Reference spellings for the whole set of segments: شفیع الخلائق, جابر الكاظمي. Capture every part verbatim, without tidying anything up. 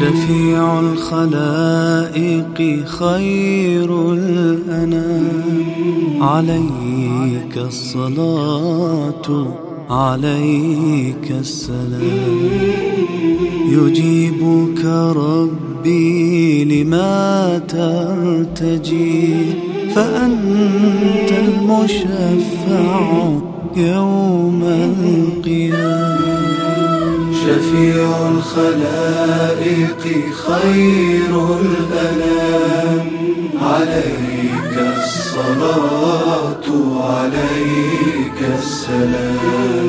شفيع الخلائق خير الأنام عليك الصلاة عليك السلام يجيبك ربي لما ترتجي فأنت المشفع يوم القيامة شفيع الخلائق خير الأنام عليك الصلاة عليك السلام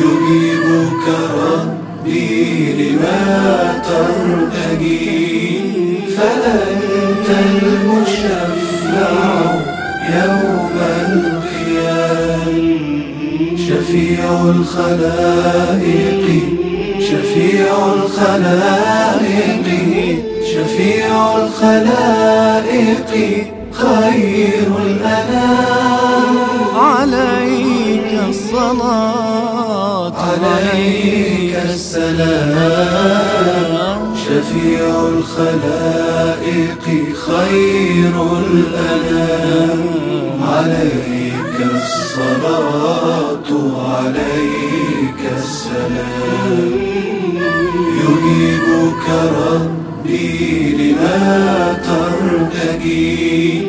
يجيبك ربي لما ترتجي فأنت المشفع يوم القيامة شفيع الخلائق شفيع الخلائق شفيع الخلائق خير الأنام عليك الصلاة عليك السلام شفيع الخلائق خير الأنام عليك الصلاة عليك السلام يجيبك ربي لما ترتجي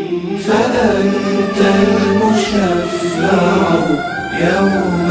فأنت المشفع يوم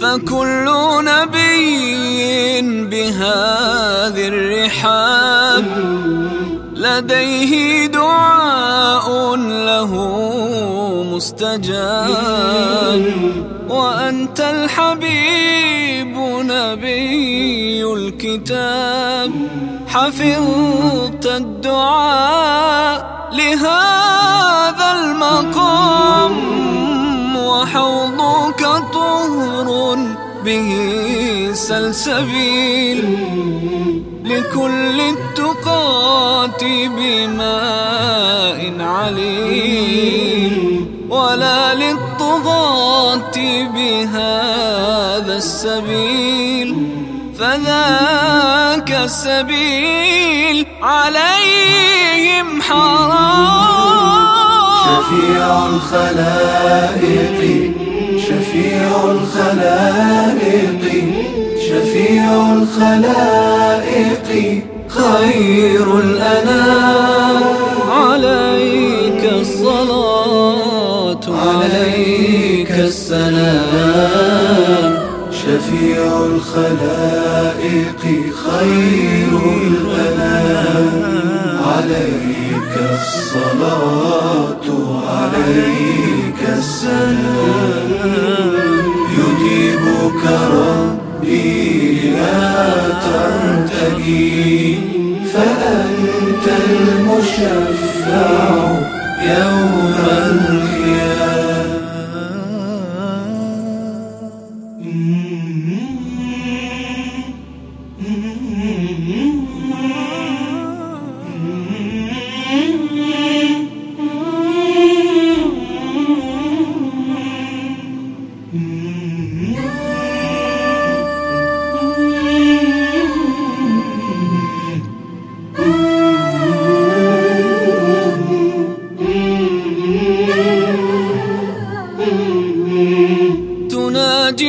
فكل نبي بهذه الرحاب لديه دعاء له مستجاب وأنت الحبيب نبي الكتاب حفظت الدعاء لهذا المقام وحوضك طهر به سلسبيل لكل التقاة بماء عليل ولا للطغاة بهذا السبيل فذاك السبيل عليهم حرام شفيع الخلائق شفيع الخلائق شفيع الخلائق خير الأنام عليك الصلاة عليك السلام شفيع الخلائق خير الأنام عليك الصلاة عليك السلام يجيبك ربي لما ترتجي فأنت المشفع يوم القيامة.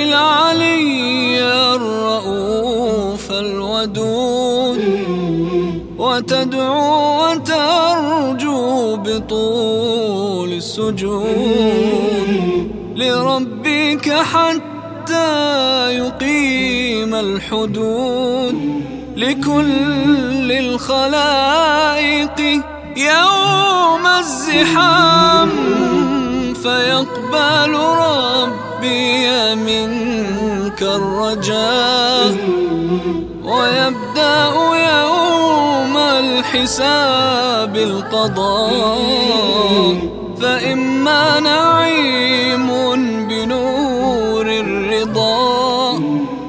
العلي الرؤوف الودود وتدعو وترجو بطول السجود لربك حتى يقيم الحدود لكل الخلائق يوم الزحام فيقبل ربي منك الرجاء ويبدأ يوم الحساب القضاء فإما نعيم بنور الرضا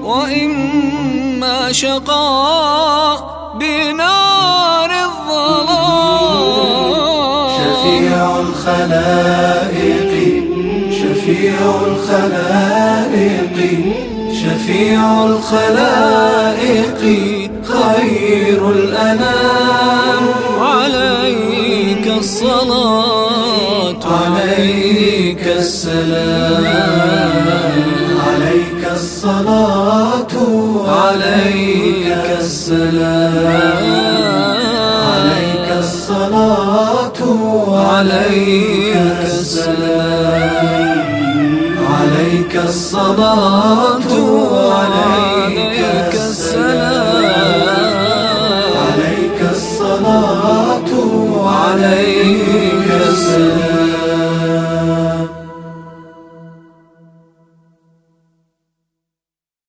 وإما شقاء بنار الظلام. شفيع الخلائق شفيع الخلائق شفيع الخلائق خير الأنام عليك الصلاة عليك السلام عليك الصلاة عليك السلام عليك الصلاة عليك السلام عليك الصلاة.